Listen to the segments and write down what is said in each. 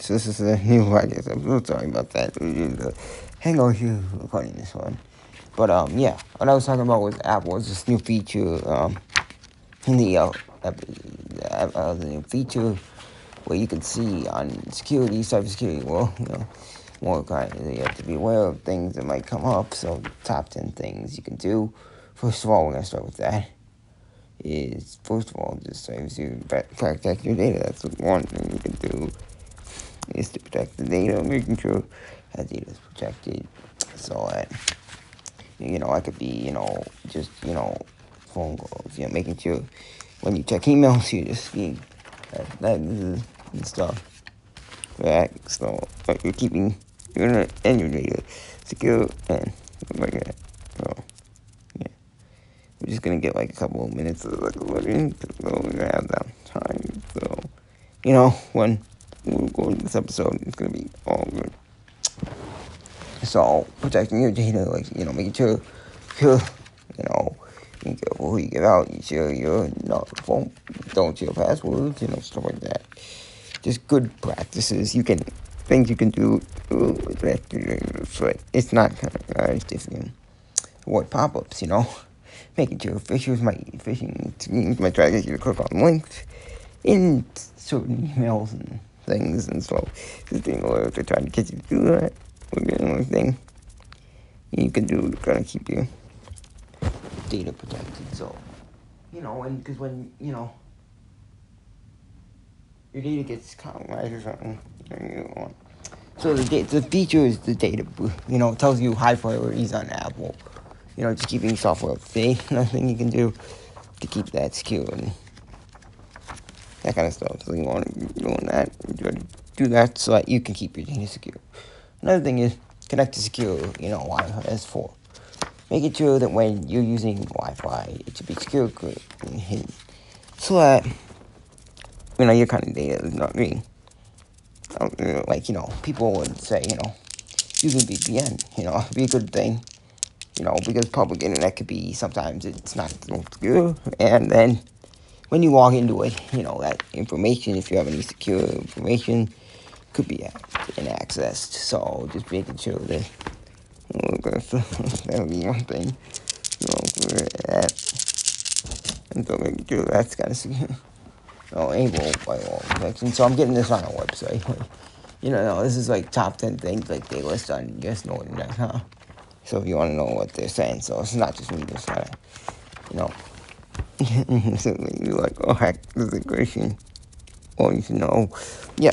package. This is a new package. I'm so sorry about that. Hang on here recording this one. But yeah, what I was talking about with Apple is this new feature in the new feature where you can see on security, cybersecurity. Well, you know, more kind of, you have to be aware of things that might come up. So, top 10 things you can do. First of all, we're gonna start with that. Is first of all, just protect your data. That's what one thing you can do, is to protect the data, making sure that data is protected. So that, you know, I could be, you know, just, you know, phone calls, you know, making sure when you check emails, you're just being and stuff. Right? So, but you're keeping your internet and your data secure and like that. So, yeah. We're just gonna get like a couple of minutes of like loading, because we're gonna have that time. So, you know, when we're going to this episode, it's gonna be all good. So, protecting your data, like, you know, making sure you're, you know, being careful who you give out, you share your, you know, phone, don't share passwords, you know, stuff like that. Just good practices. You can, things you can do to protect your data. But it's not kind of guys different. Avoid pop-ups, you know, making sure phishing schemes might try to get you to click on links in certain emails and things, and so just being aware if they're trying to get you to do that. Would be another thing you can do to kind of keep your data protected. So, you know, and because when, you know, your data gets compromised or something, you know. So the feature is the data, you know, tells you high priorities on Apple. You know, just keeping software up to date. Nothing you can do to keep that secure and that kind of stuff. So you want to be doing that, you want to do that so that you can keep your data secure. Another thing is connect to secure, you know, iOS 4. Make it sure that when you're using Wi-Fi, it should be secure and hidden, so that, you know, your kind of data is not being, like, you know, people would say, you know, using VPN, you know, be a good thing, you know, because public internet could be, sometimes it's not secure, and then when you log into it, you know, that information, if you have any secure information, could be accessed. So just making sure that, that would be one thing. You know, for that. And so making sure that's kind of secure. Oh, able by all protection. So I'm getting this on a website. Like, you know, no, this is like top 10 things like they list on justnorton.com. So if you want to know what they're saying, so it's not just me just trying to, you know, so you're like, oh heck, this is a question. Well, you should know. Yeah.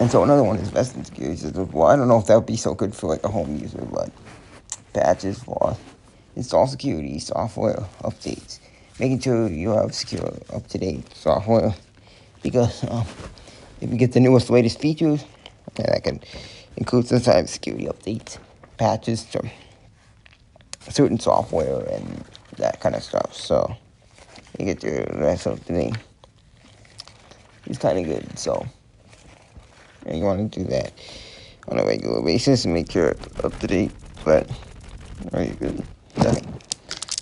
And so another one is best in security. Well, I don't know if that would be so good for like a home user, but patches for install security software updates. Making sure you have secure, up-to-date software, because if you get the newest, latest features, and that can include some type of security updates, patches to certain software and that kind of stuff. So you get your rest up to date. It's kind of good. So. And you want to do that on a regular basis and make sure it's up to date, but are you good?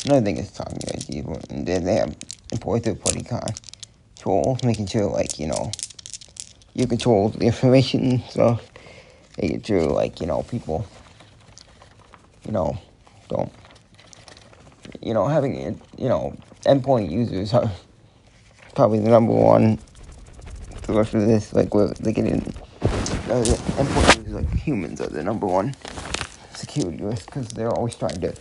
Another thing is talking to people, and then they have important third-party control, making sure, like, you know, you control the information and stuff, making sure, like, you know, people, you know, don't, you know, having, you know, endpoint users are probably the number one source for this, like, where they get in. The endpoint users, like humans, are the number one security risk because they're always trying to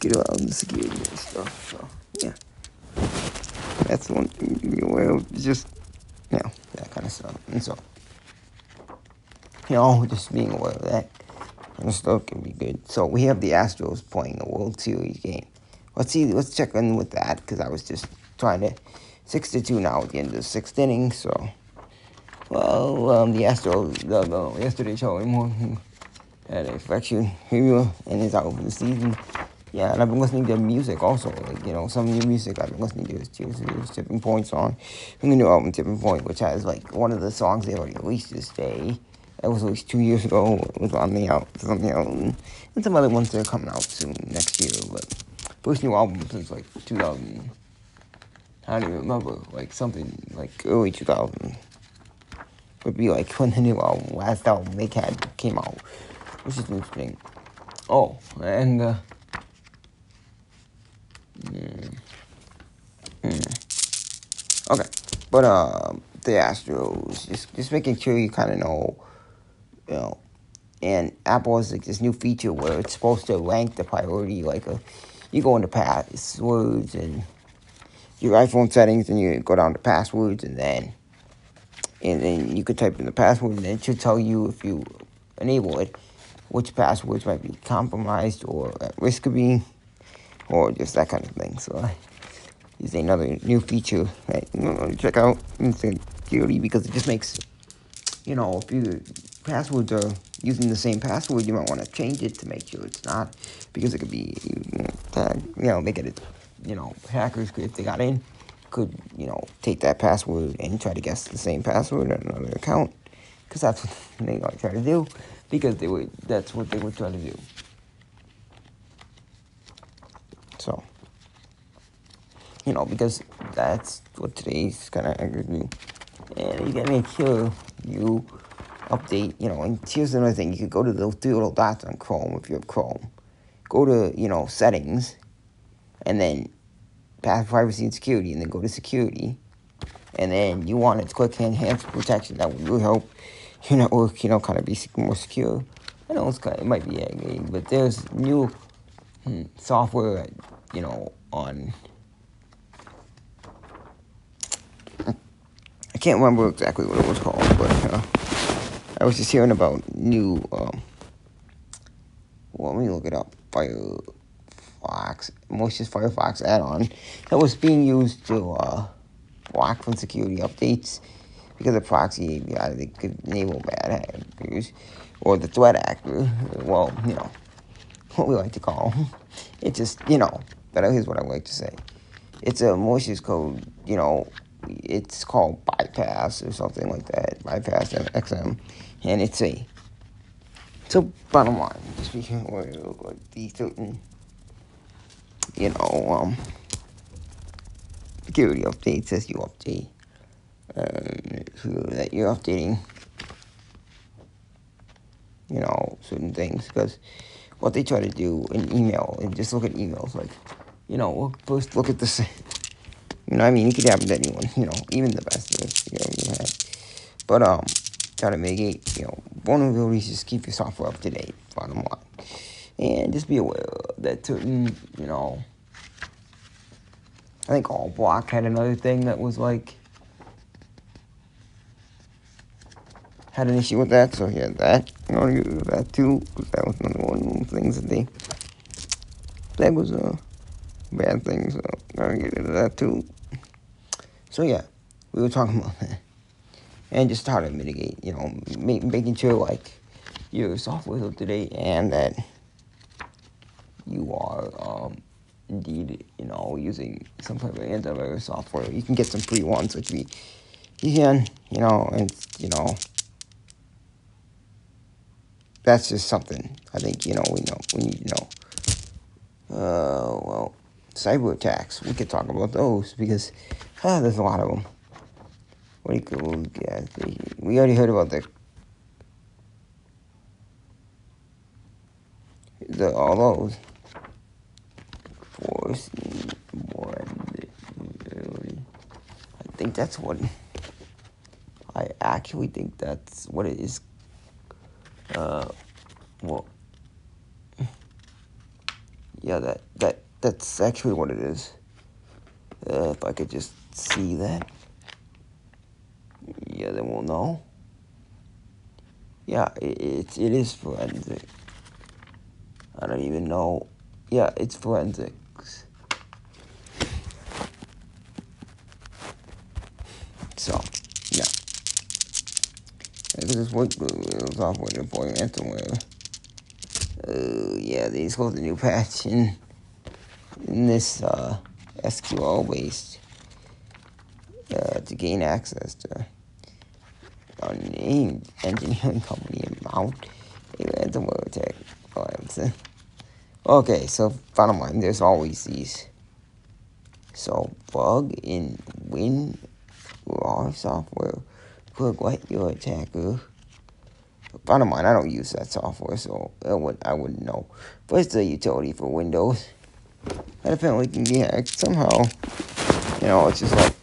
get around the security and stuff. So yeah, that's one thing to be aware of. Just, you know, that kind of stuff. And so, you know, just being aware of that kind of stuff can be good. So we have the Astros playing a World Series game. Let's see. Let's check in with that, because I was just trying to 6-2 now at the end of the sixth inning. So. Well, the Astros, yesterday Charlie Morton had a fractured fibula and is out for the season. Yeah, and I've been listening to music also. Like, you know, some of your music I've been listening to is Tipping Point song. From the new album Tipping Point, which has, like, one of the songs they already released this day. That was released 2 years ago. It was on the album. And some other ones that are coming out soon next year. But first new album since, like, 2000. I don't even remember. Like, something, like, early 2000. would be like when the new last album they had came out, which is interesting. Oh, and okay, but the Astros, just making sure you kind of know, you know. And Apple has like this new feature where it's supposed to rank the priority, like you go into passwords and your iPhone settings, and you go down to passwords, and then you could type in the password, and it should tell you, if you enable it, which passwords might be compromised or at risk of being, or just that kind of thing. So it's another new feature that you want to check out in security, because it just makes, you know, if you passwords are using the same password, you might want to change it to make sure it's not, because it could be, you know, hackers, if they got in, could, you know, take that password and try to guess the same password on another account, because that's what they try to do, because that's what they would try to do. So, you know, because that's what today's kind of hackers do, and you gotta make sure you update, you know. And here's another thing: you could go to those three little dots on Chrome if you have Chrome. Go to, you know, settings, and then privacy and security, and then go to security, and then you want it to click enhanced protection. That will really help your network, you know, kind of be more secure. I know it's kind of, it might be aggravating, but there's new software, you know, on. I can't remember exactly what it was called, but. I was just hearing about new, let me look it up, Firefox, malicious Firefox add-on that was being used to block from security updates because of proxy API that could enable bad hackers, or the threat actor, well, you know, what we like to call them. It's just, you know, but here's what I like to say. It's a malicious code, you know, it's called bypass or something like that, bypass XM, and it's a, so bottom line, speaking of like the certain, you know, security updates as you update, that you're updating, you know, certain things, because what they try to do in email, and just look at emails, like, you know, first look at the same. You know what I mean? It could happen to anyone, you know, even the best of us, you know, you have. But, try to make it, you know, vulnerabilities, just keep your software up to date, bottom line. And just be aware that certain, you know, I think Allblock had another thing that was like, had an issue with that, so yeah, that, you know, that too, because that was another one of the things that they, that was, bad things, so I'm gonna get into that too. So yeah, we were talking about that, and just how to mitigate, you know, making sure like your software is up to date, and that you are indeed, you know, using some type of antivirus software. You can get some free ones, which you can, you know, and you know, that's just something I think, you know, we need to know. Well. Cyber attacks, we could talk about those, because there's a lot of them. What do you call it? Yeah, we already heard about the all those. Force one. I think that's what I actually think that's what it is. Well, yeah, that's actually what it is. If I could just see that. Yeah, then we'll know. Yeah, it is forensic. I don't even know. Yeah, it's forensics. So, yeah. This workbook software deploying ransomware. Yeah, they disclosed a new patch in this SQL-based to gain access to unnamed engineering company and mount a ransomware attack. Okay, so bottom line, there's always these. So bug in WinRAR software could like your attacker. Bottom line, I don't use that software, so I wouldn't know. But it's a utility for Windows. That apparently can be hacked somehow. You know, it's just like,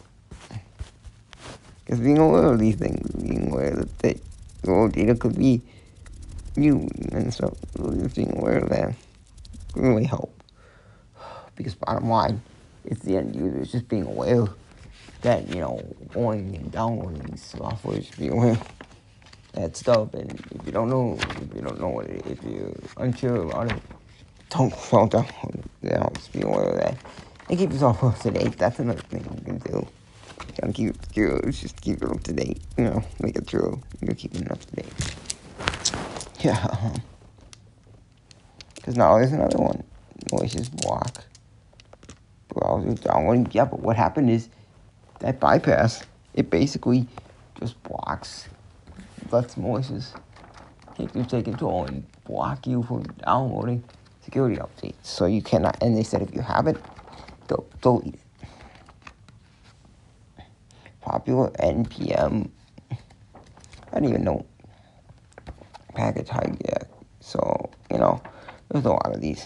because being aware of these things, being aware that the old data could be you, and so just being aware of that can really help. Because bottom line, it's the end user. It's just being aware that, you know, going and downloading software, just being aware that stuff. And if you don't know, what it is, if you're unsure about it, don't download it. You know, just be aware of that. And keep yourself up to date. That's another thing you can do. Don't keep it true. Just keep it up to date. You know, make it true. You're keeping it up to date. Yeah. Because now there's another one. Malicious block browser downloading. Yeah, but what happened is that bypass, it basically just blocks. That's malicious. It can take control and block you from downloading security updates. So you cannot, and they said if you have it, delete it. Popular NPM. I don't even know. Package hijack. So, you know, there's a lot of these.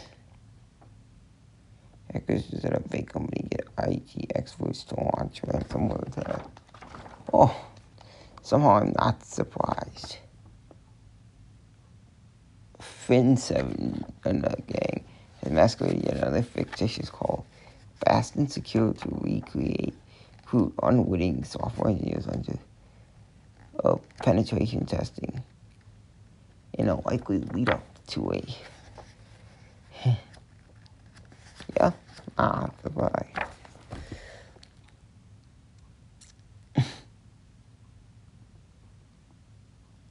Hackers just had a big company get IT experts to launch ransomware attack. Oh, somehow I'm not surprised. Fin7 and the gang has masqueraded yet another fictitious call. Fast and secure to recreate crude, unwitting software engineers under penetration testing. In a likely lead up to a. Yeah. Ah, goodbye.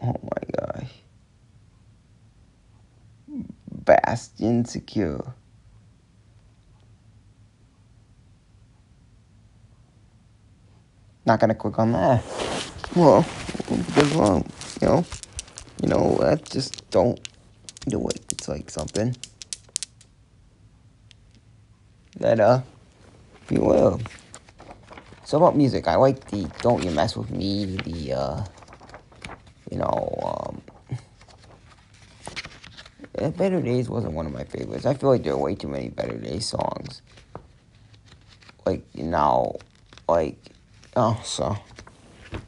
Oh my gosh. Bastion Secure. Not gonna click on that. Well, that's wrong, you know? You know, I just don't do it. It's like something that, be well. So about music, I like the Don't You Mess With Me, the, you know, Better Days wasn't one of my favorites. I feel like there are way too many Better Days songs. Like, you know, like, oh, so,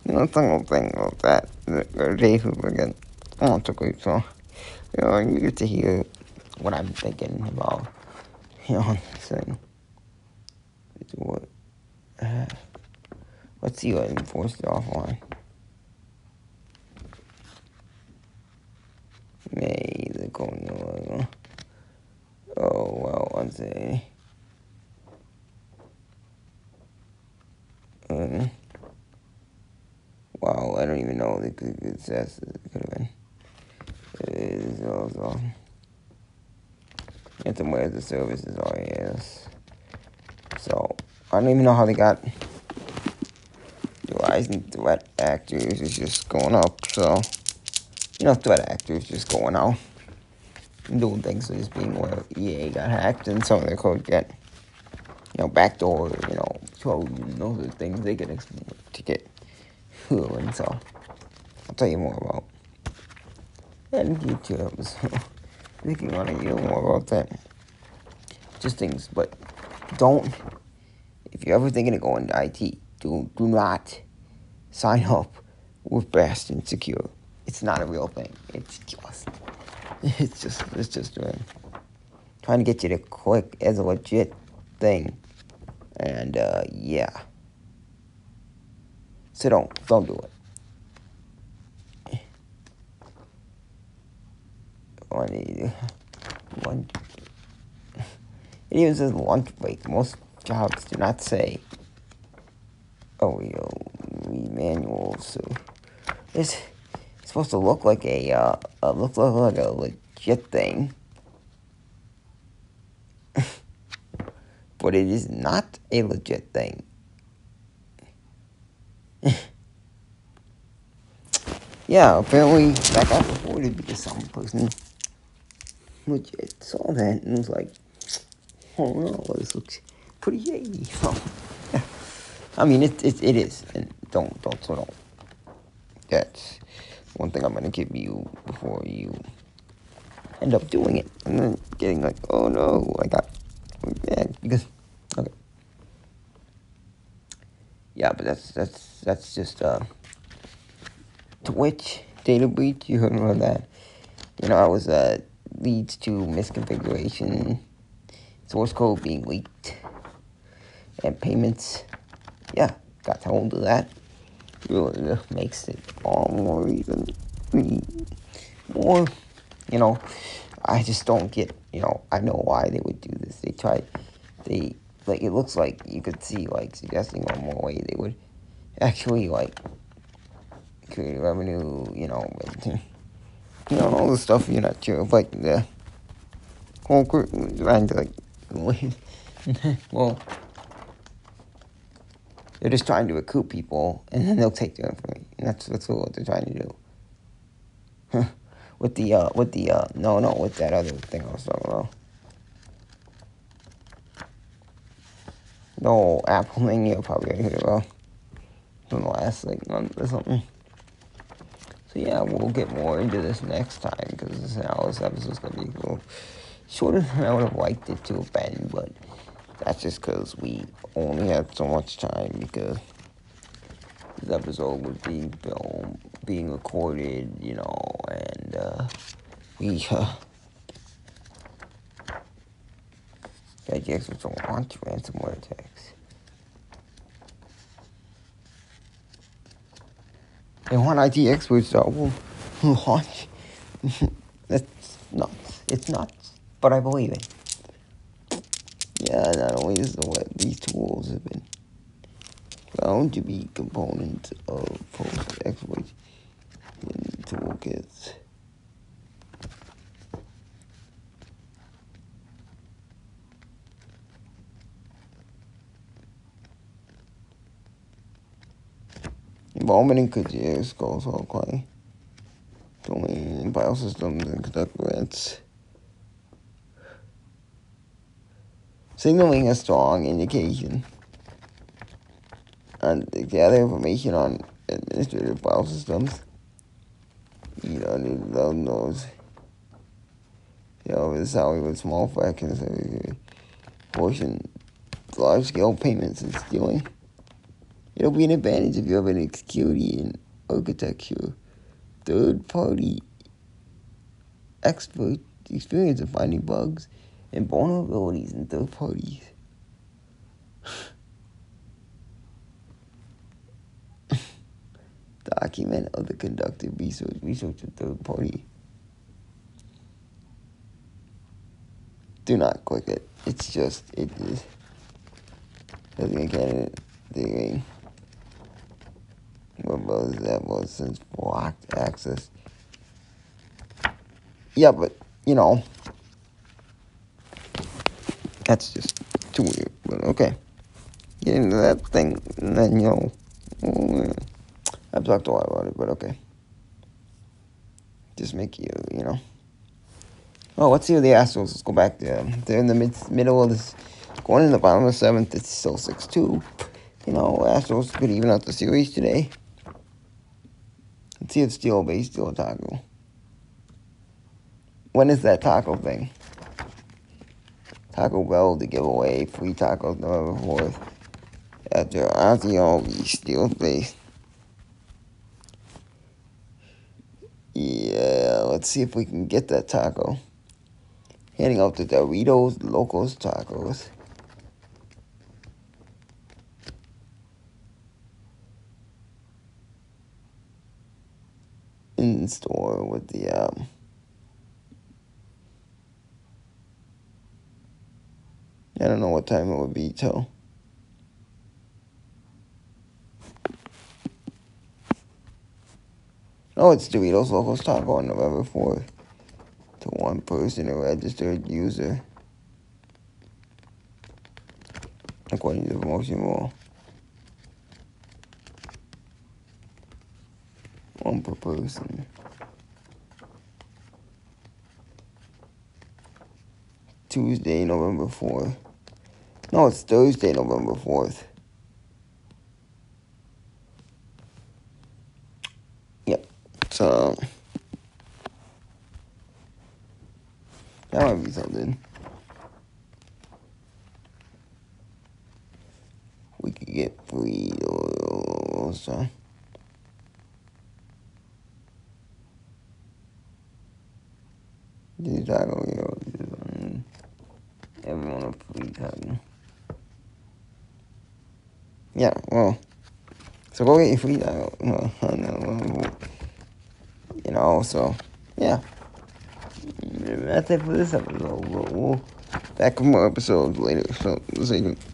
you know, single thing about that, the Better Days was again. Oh, it's a great song. You know, you get to hear what I'm thinking about. You know what I'm saying? Let's see what enforced offline. May the going. Oh, well, I'd say. Wow, I don't even know the good success it could have been. It's also. It's where the services are, yes. So, I don't even know how they got the rise in threat actors is just going up, so. You know, threat actors just going out and doing things, so just being where EA got hacked and some of their code get, you know, backdoor, you know, trojan, those are things they can exploit to get. And so, I'll tell you more about that in future episode. If you want to hear more about that, just things, but don't, if you're ever thinking of going to IT, do not sign up with Bastion Secure. It's not a real thing. It's just trying to get you to click as a legit thing, and yeah. So don't do it. Lunch. It even says lunch break. Most jobs do not say, oh, we manual, so it's supposed to look like a legit thing, but it is not a legit thing. Yeah, apparently that got reported because some person legit saw that and was like, oh no, this looks pretty shady. So, yeah. I mean, it is, and don't, so don't. That's one thing I'm gonna give you before you end up doing it and then getting like, oh no, I got bad because okay. Yeah, but that's just Twitch data breach. You heard about that? You know, I was leads to misconfiguration, source code being leaked, and payments. Yeah, got told of that. Really makes it all more even more. You know, I just don't get. You know, I know why they would do this. They tried. They like it looks like you could see like suggesting one more way they would actually like create revenue. You know, and, you know all the stuff you're not sure of, like the whole group trying to like. Well. They're just trying to recruit people, and then they'll take their information. That's what they're trying to do. With that other thing I was talking about. The whole Apple thing you'll probably hear about from the last like month or something. So yeah, we'll get more into this next time because now this episode's gonna be a little shorter than I would have liked it to have been, but. That's just because we only had so much time because this episode was being filmed, being recorded, you know, and got the experts don't want to ransomware attacks. They want IT experts that will launch. That's nuts. It's nuts, but I believe it. Yeah, not only is the way these tools have been found to be components of post exploits in toolkits. Involvement in Kajair's goes all claim. Domain biosystems and conduct grants. Signaling a strong indication and to gather information on administrative file systems. You know, those knows. You know, this is how we with small fractions, portion, large scale payments, and stealing. It'll be an advantage if you have an execution in architecture, third party expert experience of finding bugs. And vulnerabilities in third parties. Document of the conducted research of third party. Do not click it. It's just, it is. Looking again, digging. What was that? Was since blocked access. Yeah, but, you know. That's just too weird, but okay. Get into that thing, and then, you know, I've talked a lot about it, but okay. Just make you, you know. Oh, let's see the Astros. Let's go back there. They're in the middle of this, going in the bottom of the seventh. It's still 6-2. You know, Astros could even out the series today. Let's see if Steel Bay Steel Taco. When is that taco thing? Taco Bell to give away free tacos November 4th after Azioli steals base. Yeah, let's see if we can get that taco. Handing out the Doritos Locos Tacos. In store with the, I don't know what time it would be till. Oh, it's Doritos Locos Taco on November 4th. To one person, a registered user. According to the promotion rule. One per person. Tuesday, November 4th. No, it's Thursday, November 4th. So that might be something we could get free or something. These taco heroes, everyone a free taco. Yeah, well, so go get your free taco. No, you know, so yeah. That's it for this episode, but we'll back with more episodes later. So, see you.